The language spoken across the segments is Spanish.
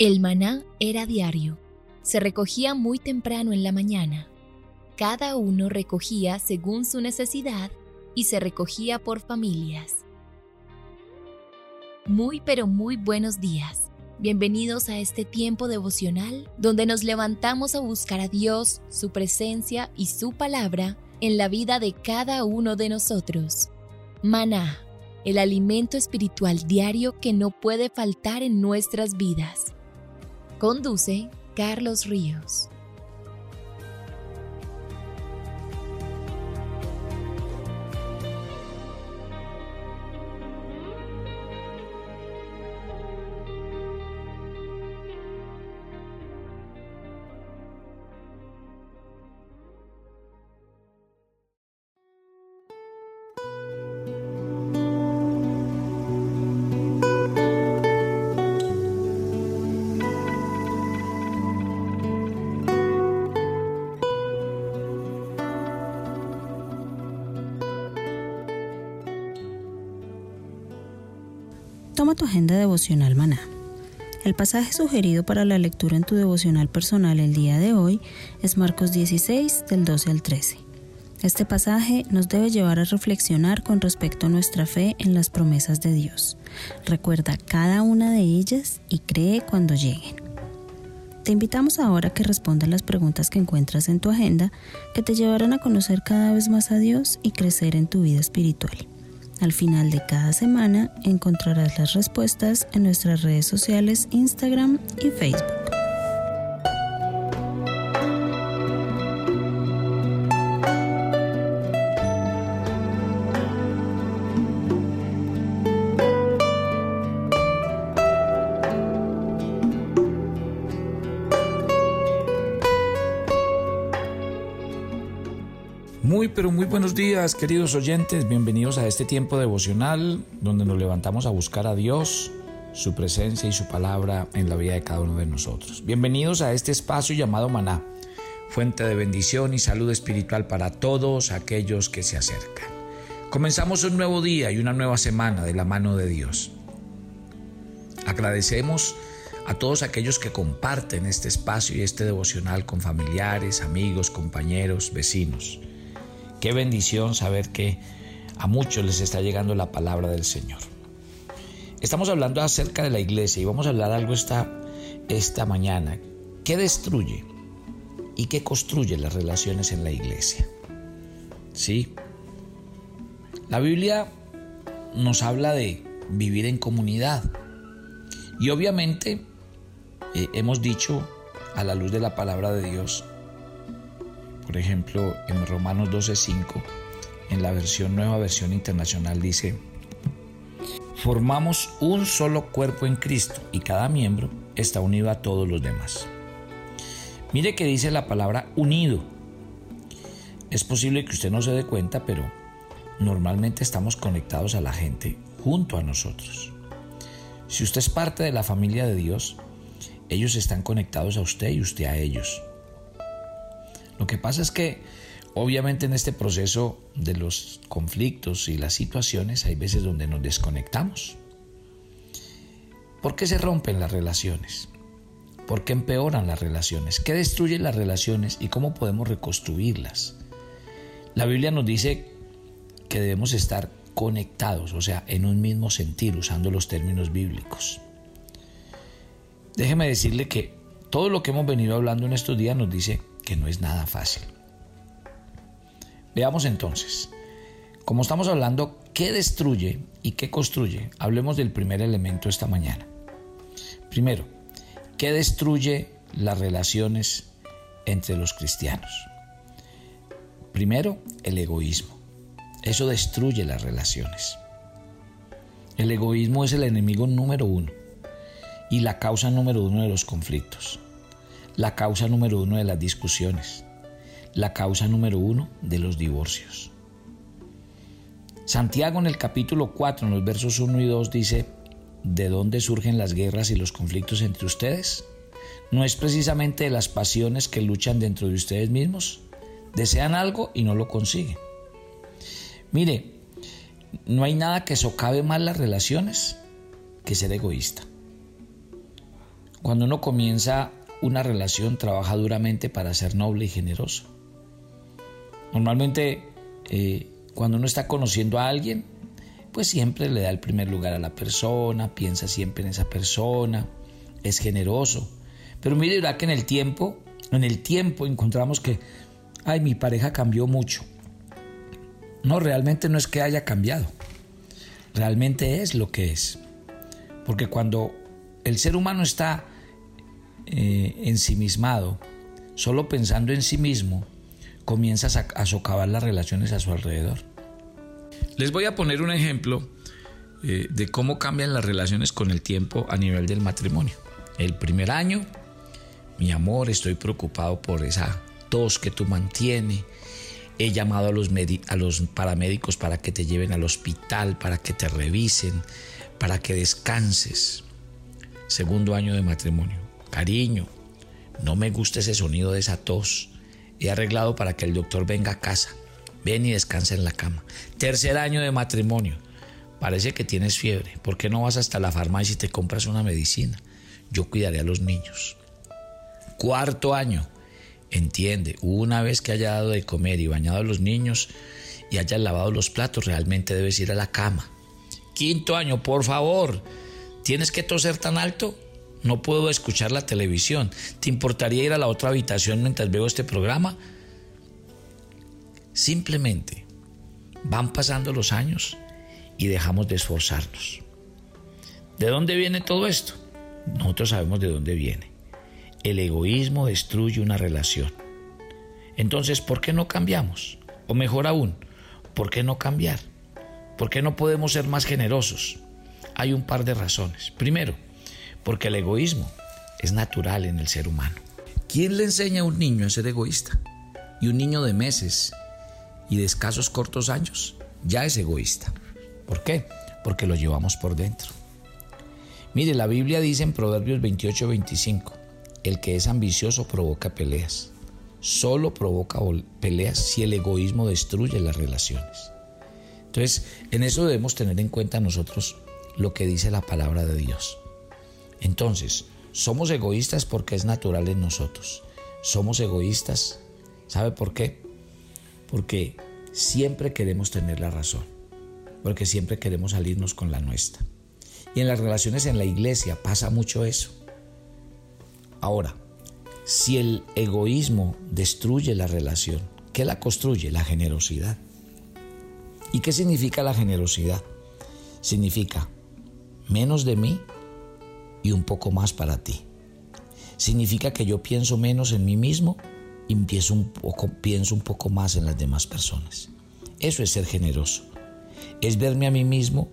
El maná era diario. Se recogía muy temprano en la mañana. Cada uno recogía según su necesidad y se recogía por familias. Muy pero muy buenos días. Bienvenidos a este tiempo devocional donde nos levantamos a buscar a Dios, su presencia y su palabra en la vida de cada uno de nosotros. Maná, el alimento espiritual diario que no puede faltar en nuestras vidas. Conduce Carlos Ríos. Toma tu agenda devocional Maná. El pasaje sugerido para la lectura en tu devocional personal el día de hoy es Marcos 16, del 12 al 13. Este pasaje nos debe llevar a reflexionar con respecto a nuestra fe en las promesas de Dios. Recuerda cada una de ellas y cree cuando lleguen. Te invitamos ahora a que respondas las preguntas que encuentras en tu agenda que te llevarán a conocer cada vez más a Dios y crecer en tu vida espiritual. Al final de cada semana encontrarás las respuestas en nuestras redes sociales Instagram y Facebook. Muy pero muy buenos días, queridos oyentes, bienvenidos a este tiempo devocional donde nos levantamos a buscar a Dios, su presencia y su palabra en la vida de cada uno de nosotros. Bienvenidos a este espacio llamado Maná, fuente de bendición y salud espiritual para todos aquellos que se acercan. Comenzamos un nuevo día y una nueva semana de la mano de Dios. Agradecemos a todos aquellos que comparten este espacio y este devocional con familiares, amigos, compañeros, vecinos. Qué bendición saber que a muchos les está llegando la palabra del Señor. Estamos hablando acerca de la iglesia y vamos a hablar algo esta mañana. ¿Qué destruye y qué construye las relaciones en la iglesia? ¿Sí? La Biblia nos habla de vivir en comunidad. Y obviamente hemos dicho a la luz de la palabra de Dios, por ejemplo, en Romanos 12:5, en la nueva versión internacional dice: formamos un solo cuerpo en Cristo y cada miembro está unido a todos los demás. Mire que dice la palabra unido. Es posible que usted no se dé cuenta, pero normalmente estamos conectados a la gente junto a nosotros. Si usted es parte de la familia de Dios, ellos están conectados a usted y usted a ellos. Lo que pasa es que obviamente en este proceso de los conflictos y las situaciones hay veces donde nos desconectamos. ¿Por qué se rompen las relaciones? ¿Por qué empeoran las relaciones? ¿Qué destruye las relaciones y cómo podemos reconstruirlas? La Biblia nos dice que debemos estar conectados, o sea, en un mismo sentir, usando los términos bíblicos. Déjeme decirle que todo lo que hemos venido hablando en estos días nos dice que no es nada fácil. Veamos entonces, como estamos hablando, qué destruye y qué construye. Hablemos del primer elemento esta mañana. Primero, ¿qué destruye las relaciones entre los cristianos? Primero, el egoísmo. Eso destruye las relaciones. El egoísmo es el enemigo número uno y la causa número uno de los conflictos. La causa número uno de las discusiones. La causa número uno de los divorcios. Santiago en el capítulo 4, en los versos 1 y 2 dice: ¿de dónde surgen las guerras y los conflictos entre ustedes? ¿No es precisamente de las pasiones que luchan dentro de ustedes mismos? Desean algo y no lo consiguen. Mire, no hay nada que socave más las relaciones que ser egoísta. Cuando uno comienza una relación, trabaja duramente para ser noble y generoso. Normalmente, cuando uno está conociendo a alguien, pues siempre le da el primer lugar a la persona, piensa siempre en esa persona, es generoso. Pero mire, verá que en el tiempo encontramos que, mi pareja cambió mucho. No, realmente no es que haya cambiado. Realmente es lo que es. Porque cuando el ser humano está ensimismado, solo pensando en sí mismo, comienza a socavar las relaciones a su alrededor. Les voy a poner un ejemplo de cómo cambian las relaciones con el tiempo a nivel del matrimonio. El primer año, mi amor, estoy preocupado por esa tos que tú mantienes. He llamado a los paramédicos para que te lleven al hospital, para que te revisen, para que descanses. Segundo año de matrimonio. Cariño, no me gusta ese sonido de esa tos. He arreglado para que el doctor venga a casa. Ven y descansa en la cama. Tercer año de matrimonio. Parece que tienes fiebre. ¿Por qué no vas hasta la farmacia y te compras una medicina? Yo cuidaré a los niños. Cuarto año. Entiende, una vez que haya dado de comer y bañado a los niños y haya lavado los platos, realmente debes ir a la cama. Quinto año, por favor, ¿tienes que toser tan alto? No puedo escuchar la televisión. ¿Te importaría ir a la otra habitación mientras veo este programa? Simplemente van pasando los años y dejamos de esforzarnos. ¿De dónde viene todo esto? Nosotros sabemos de dónde viene. El egoísmo destruye una relación. Entonces, ¿por qué no cambiamos? O mejor aún, ¿por qué no cambiar? ¿Por qué no podemos ser más generosos? Hay un par de razones. Primero, porque el egoísmo es natural en el ser humano. ¿Quién le enseña a un niño a ser egoísta? Y un niño de meses y de escasos cortos años ya es egoísta. ¿Por qué? Porque lo llevamos por dentro. Mire, la Biblia dice en Proverbios 28:25, el que es ambicioso provoca peleas. Solo provoca peleas si el egoísmo destruye las relaciones. Entonces, en eso debemos tener en cuenta nosotros lo que dice la palabra de Dios. Entonces, somos egoístas porque es natural en nosotros. Somos egoístas, ¿sabe por qué? Porque siempre queremos tener la razón. Porque siempre queremos salirnos con la nuestra. Y en las relaciones en la iglesia pasa mucho eso. Ahora, si el egoísmo destruye la relación, ¿qué la construye? La generosidad. ¿Y qué significa la generosidad? Significa menos de mí y un poco más para ti. Significa que yo pienso menos en mí mismo y pienso un poco más en las demás personas. Eso es ser generoso. Es verme a mí mismo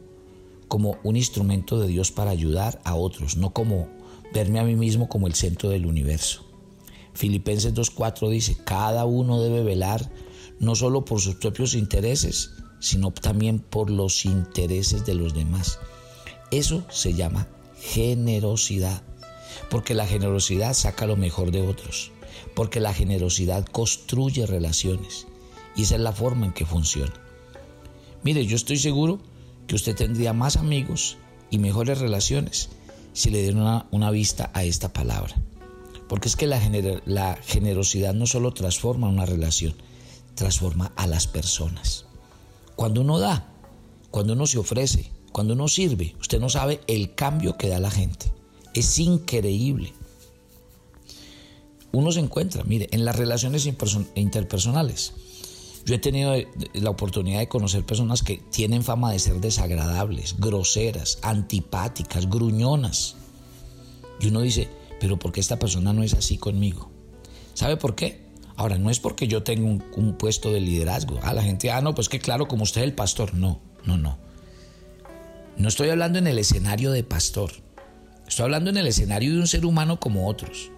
como un instrumento de Dios para ayudar a otros, no como verme a mí mismo como el centro del universo. Filipenses 2:4 dice, cada uno debe velar no solo por sus propios intereses, sino también por los intereses de los demás. Eso se llama generosidad, porque la generosidad saca lo mejor de otros, porque la generosidad construye relaciones y esa es la forma en que funciona. Mire, yo estoy seguro que usted tendría más amigos y mejores relaciones si le dieron una vista a esta palabra. Porque es que la generosidad no solo transforma una relación, transforma a las personas. Cuando uno da, cuando uno se ofrece, cuando uno sirve, usted no sabe el cambio que da la gente. Es increíble. Uno se encuentra, mire, en las relaciones interpersonales. Yo he tenido la oportunidad de conocer personas que tienen fama de ser desagradables, groseras, antipáticas, gruñonas. Y uno dice, pero ¿por qué esta persona no es así conmigo? ¿Sabe por qué? Ahora, no es porque yo tenga un puesto de liderazgo. La gente, no, pues que claro, como usted es el pastor. No. No estoy hablando en el escenario de pastor. Estoy hablando en el escenario de un ser humano como otros.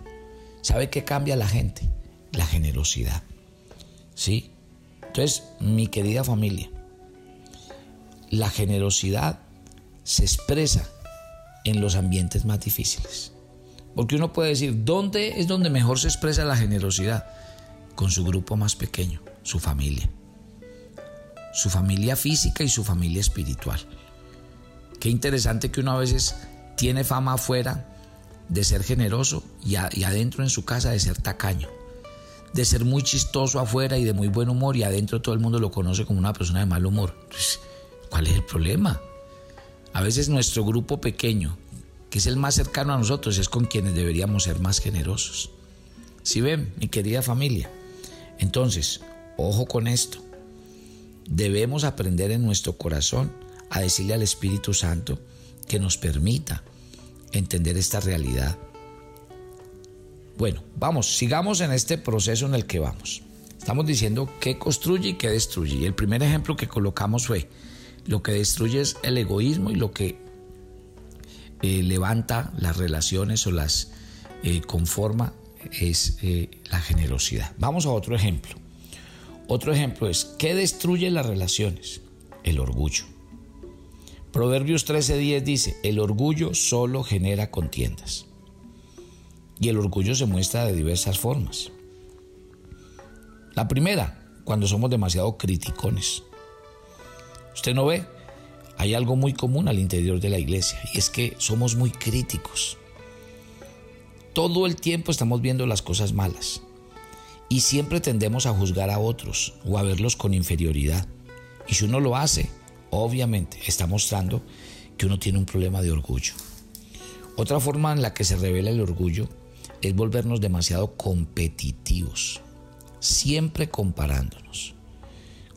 ¿Sabe qué cambia la gente? La generosidad. ¿Sí? Entonces, mi querida familia, la generosidad se expresa en los ambientes más difíciles. Porque uno puede decir, ¿dónde es donde mejor se expresa la generosidad? Con su grupo más pequeño, su familia. Su familia física y su familia espiritual. Qué interesante que uno a veces tiene fama afuera de ser generoso y adentro en su casa de ser tacaño, de ser muy chistoso afuera y de muy buen humor y adentro todo el mundo lo conoce como una persona de mal humor. Entonces, ¿cuál es el problema? A veces nuestro grupo pequeño, que es el más cercano a nosotros, es con quienes deberíamos ser más generosos. ¿Sí ven, mi querida familia? Entonces, ojo con esto. Debemos aprender en nuestro corazón a decirle al Espíritu Santo que nos permita entender esta realidad. Bueno, vamos, sigamos en este proceso en el que vamos. Estamos diciendo qué construye y qué destruye. Y el primer ejemplo que colocamos fue lo que destruye es el egoísmo y lo que levanta las relaciones o las conforma es la generosidad. Vamos a otro ejemplo. Otro ejemplo es ¿qué destruye las relaciones? El orgullo. Proverbios 13:10 dice: el orgullo solo genera contiendas. Y el orgullo se muestra de diversas formas. La primera, cuando somos demasiado criticones. Usted no ve, hay algo muy común al interior de la iglesia, y es que somos muy críticos. Todo el tiempo estamos viendo las cosas malas y siempre tendemos a juzgar a otros o a verlos con inferioridad. Y si uno lo hace, obviamente está mostrando que uno tiene un problema de orgullo. Otra forma en la que se revela el orgullo es volvernos demasiado competitivos, siempre comparándonos.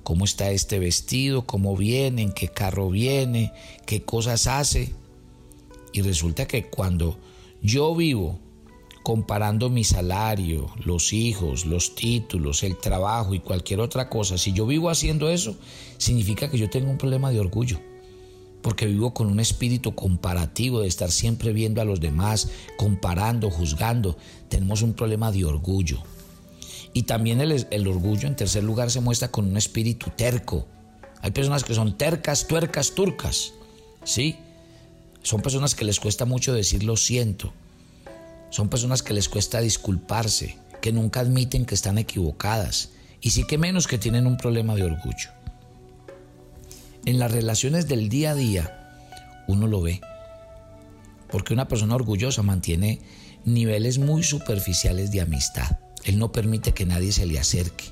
¿Cómo está este vestido? ¿Cómo viene? ¿En qué carro viene? ¿Qué cosas hace? Y resulta que cuando yo vivo comparando mi salario, los hijos, los títulos, el trabajo y cualquier otra cosa, si yo vivo haciendo eso, significa que yo tengo un problema de orgullo. Porque vivo con un espíritu comparativo de estar siempre viendo a los demás, comparando, juzgando. Tenemos un problema de orgullo. Y también el orgullo, en tercer lugar, se muestra con un espíritu terco. Hay personas que son tercas, tuercas, turcas. ¿Sí? Son personas que les cuesta mucho decir lo siento. Son personas que les cuesta disculparse, que nunca admiten que están equivocadas. Y sí que menos que tienen un problema de orgullo. En las relaciones del día a día, uno lo ve. Porque una persona orgullosa mantiene niveles muy superficiales de amistad. Él no permite que nadie se le acerque.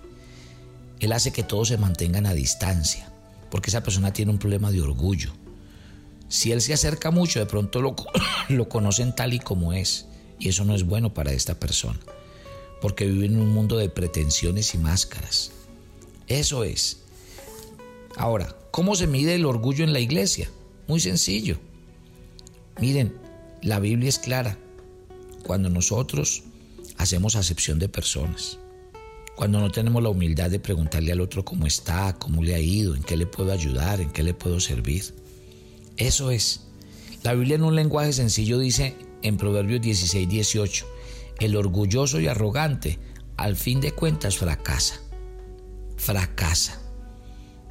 Él hace que todos se mantengan a distancia. Porque esa persona tiene un problema de orgullo. Si él se acerca mucho, de pronto lo conocen tal y como es. Y eso no es bueno para esta persona. Porque vive en un mundo de pretensiones y máscaras. Eso es. Ahora, ¿cómo se mide el orgullo en la iglesia? Muy sencillo. Miren, la Biblia es clara. Cuando nosotros hacemos acepción de personas, cuando no tenemos la humildad de preguntarle al otro cómo está, cómo le ha ido, en qué le puedo ayudar, en qué le puedo servir. Eso es. La Biblia en un lenguaje sencillo dice en Proverbios 16:18, el orgulloso y arrogante al fin de cuentas fracasa. Fracasa.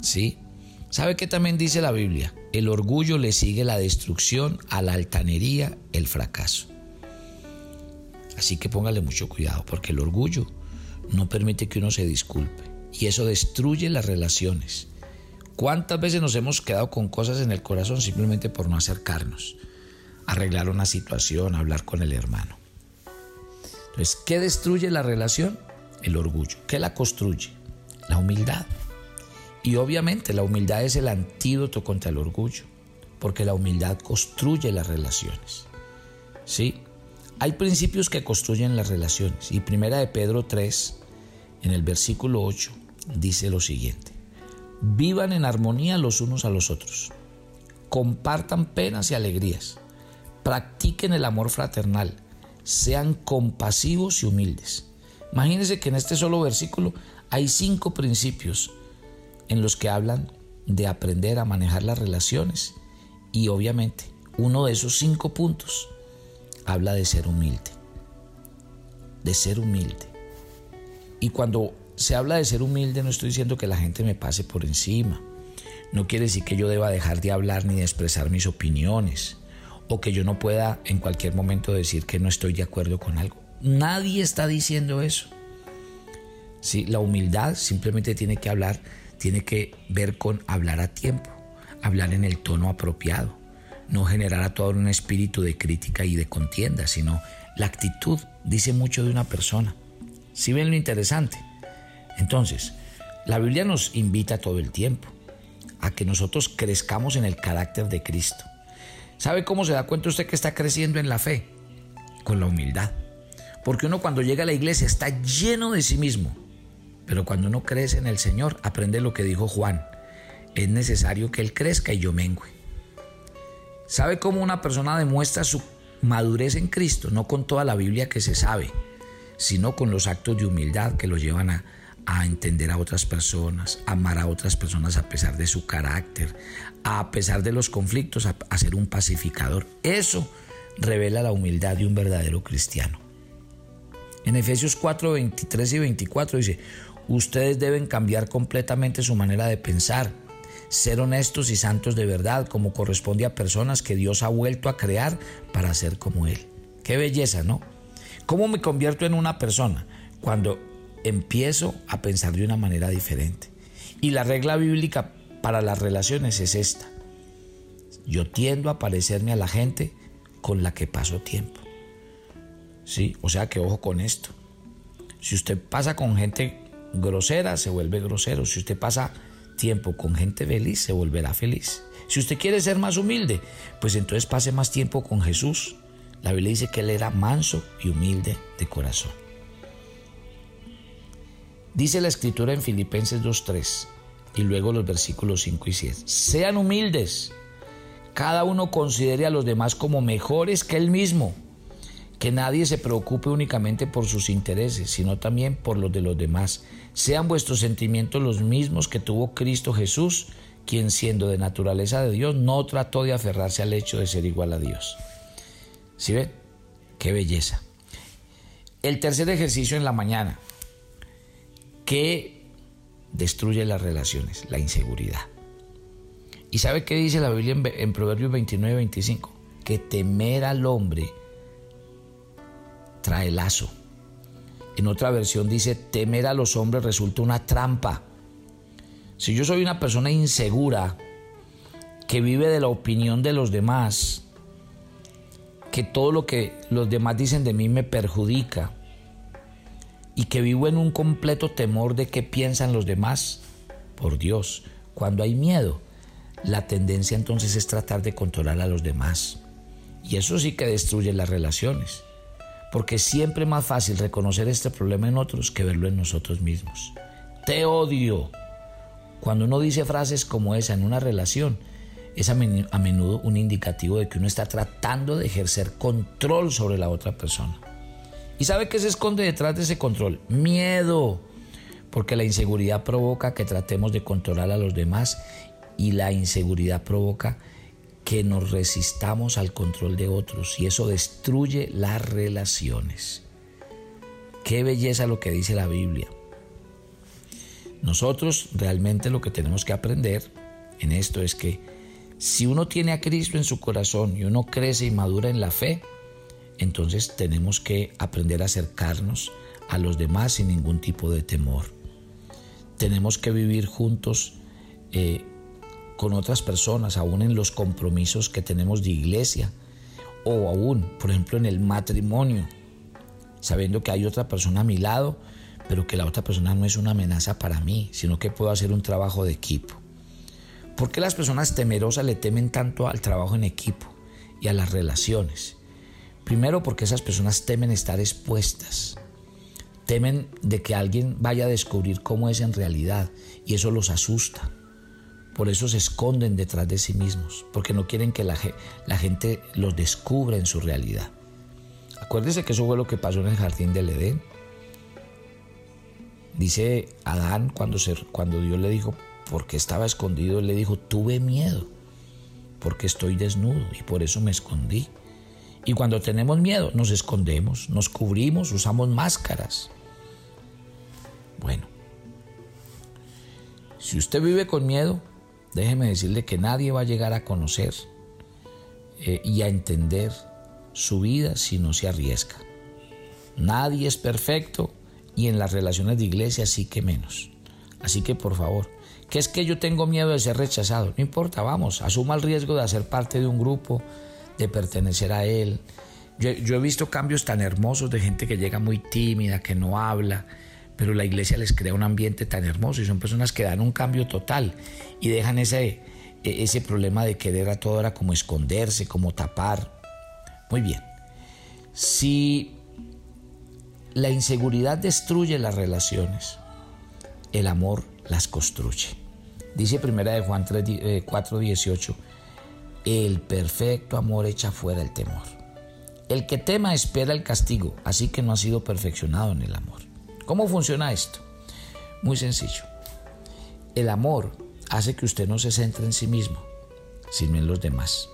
¿Sí? ¿Sabe qué también dice la Biblia? El orgullo le sigue la destrucción, a la altanería, el fracaso. Así que póngale mucho cuidado, porque el orgullo no permite que uno se disculpe y eso destruye las relaciones. ¿Cuántas veces nos hemos quedado con cosas en el corazón simplemente por no acercarnos, arreglar una situación, hablar con el hermano? Entonces, ¿qué destruye la relación? El orgullo. ¿Qué la construye? La humildad. Y obviamente la humildad es el antídoto contra el orgullo, porque la humildad construye las relaciones. ¿Sí? Hay principios que construyen las relaciones. Y primera de Pedro 3, en el versículo 8, dice lo siguiente: vivan en armonía los unos a los otros, compartan penas y alegrías, practiquen el amor fraternal, sean compasivos y humildes. Imagínense que en este solo versículo hay 5 principios en los que hablan de aprender a manejar las relaciones, y obviamente uno de esos 5 puntos habla de ser humilde, de ser humilde. Y cuando se habla de ser humilde, no estoy diciendo que la gente me pase por encima. No quiere decir que yo deba dejar de hablar ni de expresar mis opiniones, o que yo no pueda en cualquier momento decir que no estoy de acuerdo con algo. Nadie está diciendo eso. Sí, la humildad simplemente tiene que ver con hablar a tiempo, hablar en el tono apropiado, no generará todo un espíritu de crítica y de contienda, sino la actitud dice mucho de una persona. ¿Sí ven lo interesante? Entonces, la Biblia nos invita todo el tiempo a que nosotros crezcamos en el carácter de Cristo. ¿Sabe cómo se da cuenta usted que está creciendo en la fe? Con la humildad. Porque uno cuando llega a la iglesia está lleno de sí mismo. Pero cuando uno crece en el Señor, aprende lo que dijo Juan. Es necesario que Él crezca y yo mengüe. ¿Sabe cómo una persona demuestra su madurez en Cristo? No con toda la Biblia que se sabe, sino con los actos de humildad que lo llevan a entender a otras personas, a amar a otras personas a pesar de su carácter, a pesar de los conflictos, a ser un pacificador. Eso revela la humildad de un verdadero cristiano. En Efesios 4, 23 y 24 dice: ustedes deben cambiar completamente su manera de pensar, ser honestos y santos de verdad, como corresponde a personas que Dios ha vuelto a crear para ser como Él. Qué belleza, ¿no? ¿Cómo me convierto en una persona? Cuando empiezo a pensar de una manera diferente. Y la regla bíblica para las relaciones es esta: yo tiendo a parecerme a la gente con la que paso tiempo. Sí, o sea que ojo con esto. Si usted pasa con gente grosera, se vuelve grosero. Si usted pasa tiempo con gente feliz, se volverá feliz. Si usted quiere ser más humilde, pues entonces pase más tiempo con Jesús. La Biblia dice que Él era manso y humilde de corazón. Dice la Escritura en Filipenses 2:3 y luego los versículos 5 y 7. Sean humildes, cada uno considere a los demás como mejores que él mismo. Que nadie se preocupe únicamente por sus intereses, sino también por los de los demás. Sean vuestros sentimientos los mismos que tuvo Cristo Jesús, quien siendo de naturaleza de Dios, no trató de aferrarse al hecho de ser igual a Dios. ¿Sí ven? ¡Qué belleza! El tercer ejercicio en la mañana, que destruye las relaciones, la inseguridad. ¿Y sabe qué dice la Biblia en Proverbios 29, 25? Que temer al hombre trae lazo. En otra versión dice: temer a los hombres resulta una trampa. Si yo soy una persona insegura, que vive de la opinión de los demás, que todo lo que los demás dicen de mí me perjudica, y que vivo en un completo temor de qué piensan los demás, por Dios, cuando hay miedo, la tendencia entonces es tratar de controlar a los demás. Y eso sí que destruye las relaciones. Porque siempre es más fácil reconocer este problema en otros que verlo en nosotros mismos. ¡Te odio! Cuando uno dice frases como esa en una relación, es a menudo un indicativo de que uno está tratando de ejercer control sobre la otra persona. ¿Y sabe qué se esconde detrás de ese control? Miedo. Porque la inseguridad provoca que tratemos de controlar a los demás, y la inseguridad provoca que nos resistamos al control de otros, y eso destruye las relaciones. Qué belleza lo que dice la Biblia. Nosotros realmente lo que tenemos que aprender en esto es que si uno tiene a Cristo en su corazón y uno crece y madura en la fe, entonces tenemos que aprender a acercarnos a los demás sin ningún tipo de temor. Tenemos que vivir juntos con otras personas, aún en los compromisos que tenemos de iglesia, o aún, por ejemplo, en el matrimonio, sabiendo que hay otra persona a mi lado, pero que la otra persona no es una amenaza para mí, sino que puedo hacer un trabajo de equipo. ¿Por qué las personas temerosas le temen tanto al trabajo en equipo y a las relaciones? Primero, porque esas personas temen estar expuestas, temen de que alguien vaya a descubrir cómo es en realidad, y eso los asusta. Por eso se esconden detrás de sí mismos, porque no quieren que la gente los descubra en su realidad. Acuérdese que eso fue lo que pasó en el jardín del Edén. Dice Adán, cuando Dios le dijo por qué estaba escondido, él le dijo: tuve miedo, porque estoy desnudo y por eso me escondí. Y cuando tenemos miedo, nos escondemos, nos cubrimos, usamos máscaras. Bueno, si usted vive con miedo, déjeme decirle que nadie va a llegar a conocer y a entender su vida si no se arriesga. Nadie es perfecto, y en las relaciones de iglesia sí que menos. Así que por favor, que es que yo tengo miedo de ser rechazado. No importa, vamos, asuma el riesgo de hacer parte de un grupo, de pertenecer a él. Yo he visto cambios tan hermosos de gente que llega muy tímida, que no habla, pero la iglesia les crea un ambiente tan hermoso y son personas que dan un cambio total y dejan ese problema de querer a toda hora como esconderse, como tapar. Muy bien. Si la inseguridad destruye las relaciones, el amor las construye. Dice Primera de Juan 4:18, el perfecto amor echa fuera el temor. El que tema espera el castigo, así que no ha sido perfeccionado en el amor. ¿Cómo funciona esto? Muy sencillo. El amor hace que usted no se centre en sí mismo, sino en los demás.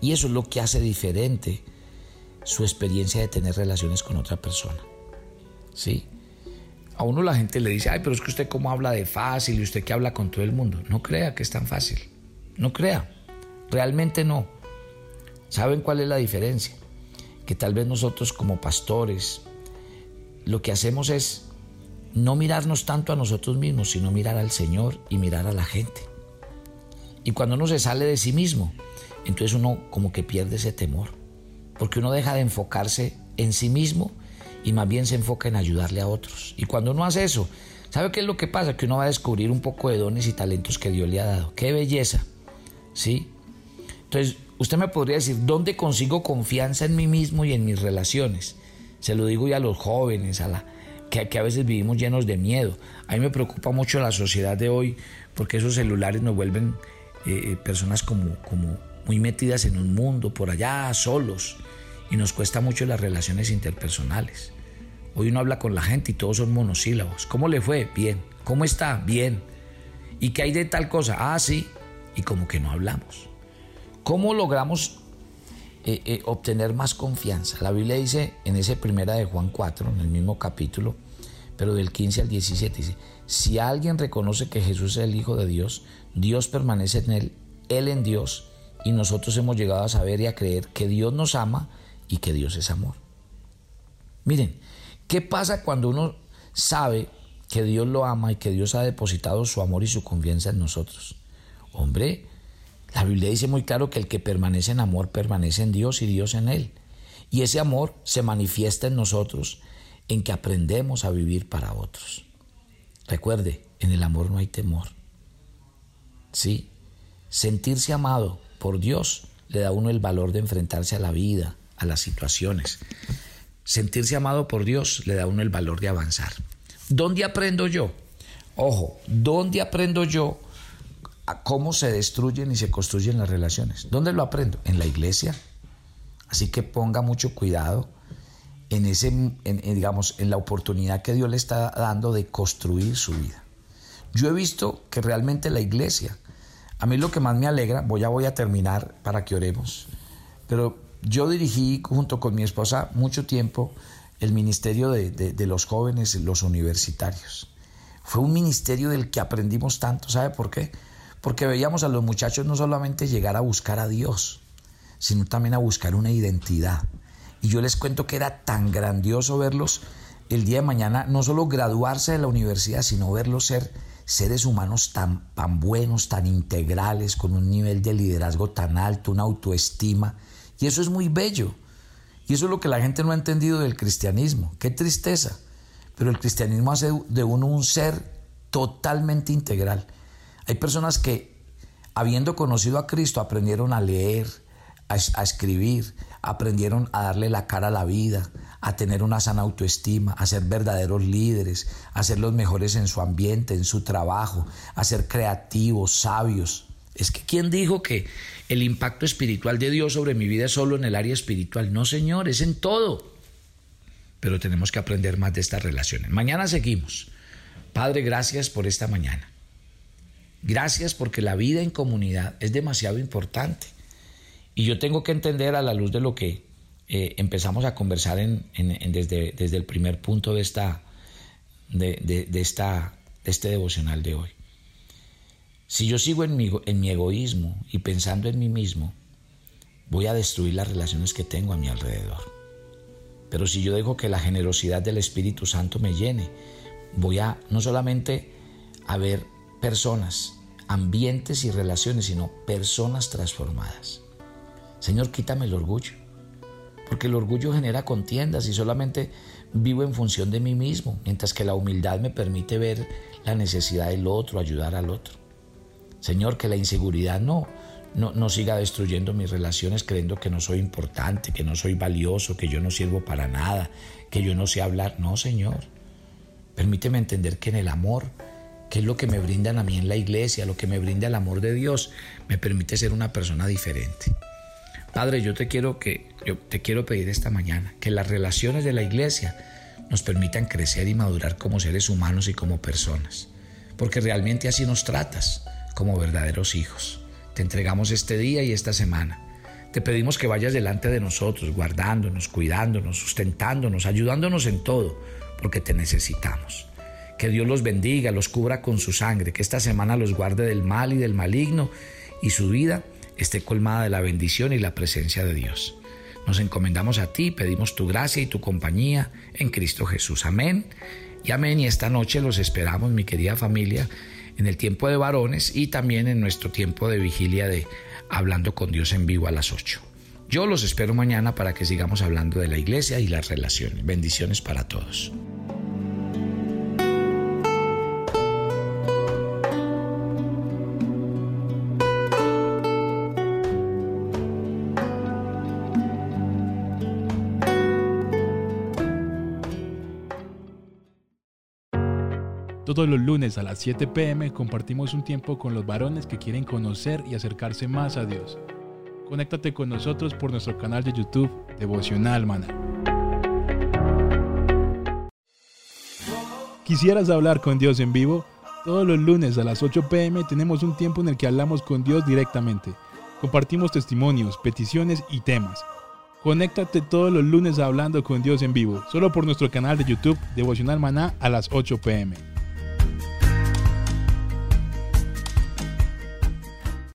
Y eso es lo que hace diferente su experiencia de tener relaciones con otra persona. ¿Sí? A uno la gente le dice, ay, pero es que usted cómo habla de fácil y usted que habla con todo el mundo. No crea que es tan fácil, no crea, realmente no. ¿Saben cuál es la diferencia? Que tal vez nosotros como pastores lo que hacemos es no mirarnos tanto a nosotros mismos, sino mirar al Señor y mirar a la gente. Y cuando uno se sale de sí mismo, entonces uno como que pierde ese temor, porque uno deja de enfocarse en sí mismo y más bien se enfoca en ayudarle a otros. Y cuando uno hace eso, ¿sabe qué es lo que pasa? Que uno va a descubrir un poco de dones y talentos que Dios le ha dado. ¡Qué belleza! ¿Sí? Entonces, usted me podría decir, ¿dónde consigo confianza en mí mismo y en mis relaciones? Se lo digo ya a los jóvenes, que a veces vivimos llenos de miedo. A mí me preocupa mucho la sociedad de hoy, porque esos celulares nos vuelven personas como muy metidas en un mundo, por allá, solos. Y nos cuesta mucho las relaciones interpersonales. Hoy uno habla con la gente y todos son monosílabos. ¿Cómo le fue? Bien. ¿Cómo está? Bien. ¿Y qué hay de tal cosa? Ah, sí. Y como que no hablamos. ¿Cómo logramos obtener más confianza? La Biblia dice en ese Primera de Juan 4, en el mismo capítulo, pero del 15 al 17, dice, si alguien reconoce que Jesús es el Hijo de Dios, Dios permanece en él, él en Dios, y nosotros hemos llegado a saber y a creer que Dios nos ama y que Dios es amor. Miren, ¿qué pasa cuando uno sabe que Dios lo ama y que Dios ha depositado su amor y su confianza en nosotros? Hombre, la Biblia dice muy claro que el que permanece en amor permanece en Dios y Dios en él. Y ese amor se manifiesta en nosotros en que aprendemos a vivir para otros. Recuerde, en el amor no hay temor. Sí, sentirse amado por Dios le da a uno el valor de enfrentarse a la vida, a las situaciones. Sentirse amado por Dios le da a uno el valor de avanzar. ¿Dónde aprendo yo? Ojo, ¿dónde aprendo yo a cómo se destruyen y se construyen las relaciones? ¿Dónde lo aprendo? En la iglesia. Así que ponga mucho cuidado en la oportunidad que Dios le está dando de construir su vida. Yo he visto que realmente la iglesia, a mí lo que más me alegra, voy a terminar para que oremos, pero yo dirigí junto con mi esposa mucho tiempo el ministerio de los jóvenes, los universitarios. Fue un ministerio del que aprendimos tanto. ¿Sabe por qué? Porque veíamos a los muchachos no solamente llegar a buscar a Dios, sino también a buscar una identidad. Y yo les cuento que era tan grandioso verlos el día de mañana, no solo graduarse de la universidad, sino verlos ser seres humanos tan buenos, tan integrales, con un nivel de liderazgo tan alto, una autoestima. Y eso es muy bello. Y eso es lo que la gente no ha entendido del cristianismo. ¡Qué tristeza! Pero el cristianismo hace de uno un ser totalmente integral. Hay personas que, habiendo conocido a Cristo, aprendieron a leer, a escribir, aprendieron a darle la cara a la vida, a tener una sana autoestima, a ser verdaderos líderes, a ser los mejores en su ambiente, en su trabajo, a ser creativos, sabios. Es que ¿quién dijo que el impacto espiritual de Dios sobre mi vida es solo en el área espiritual? No, señor, es en todo. Pero tenemos que aprender más de estas relaciones. Mañana seguimos. Padre, gracias por esta mañana. Gracias porque la vida en comunidad es demasiado importante. Y yo tengo que entender a la luz de lo que empezamos a conversar desde el primer punto de este devocional de hoy. Si yo sigo en mi egoísmo y pensando en mí mismo, voy a destruir las relaciones que tengo a mi alrededor. Pero si yo dejo que la generosidad del Espíritu Santo me llene, voy a no solamente a ver personas, ambientes y relaciones, sino personas transformadas. Señor, quítame el orgullo, porque el orgullo genera contiendas y solamente vivo en función de mí mismo, mientras que la humildad me permite ver la necesidad del otro, ayudar al otro. Señor, que la inseguridad no siga destruyendo mis relaciones creyendo que no soy importante, que no soy valioso, que yo no sirvo para nada, que yo no sé hablar. No, Señor, permíteme entender que en el amor, que es lo que me brindan a mí en la iglesia, lo que me brinda el amor de Dios, me permite ser una persona diferente. Padre, yo te quiero pedir esta mañana que las relaciones de la iglesia nos permitan crecer y madurar como seres humanos y como personas, porque realmente así nos tratas, como verdaderos hijos. Te entregamos este día y esta semana. Te pedimos que vayas delante de nosotros, guardándonos, cuidándonos, sustentándonos, ayudándonos en todo, porque te necesitamos. Que Dios los bendiga, los cubra con su sangre, que esta semana los guarde del mal y del maligno, y su vida esté colmada de la bendición y la presencia de Dios. Nos encomendamos a ti, pedimos tu gracia y tu compañía en Cristo Jesús. Amén y amén. Y esta noche los esperamos, mi querida familia, en el tiempo de varones y también en nuestro tiempo de vigilia de Hablando con Dios en vivo a las 8. Yo los espero mañana para que sigamos hablando de la iglesia y las relaciones. Bendiciones para todos. Todos los lunes a las 7 p.m. compartimos un tiempo con los varones que quieren conocer y acercarse más a Dios. Conéctate con nosotros por nuestro canal de YouTube, Devocional Maná. ¿Quisieras hablar con Dios en vivo? Todos los lunes a las 8 p.m. tenemos un tiempo en el que hablamos con Dios directamente. Compartimos testimonios, peticiones y temas. Conéctate todos los lunes a Hablando con Dios en vivo, solo por nuestro canal de YouTube, Devocional Maná, a las 8 p.m.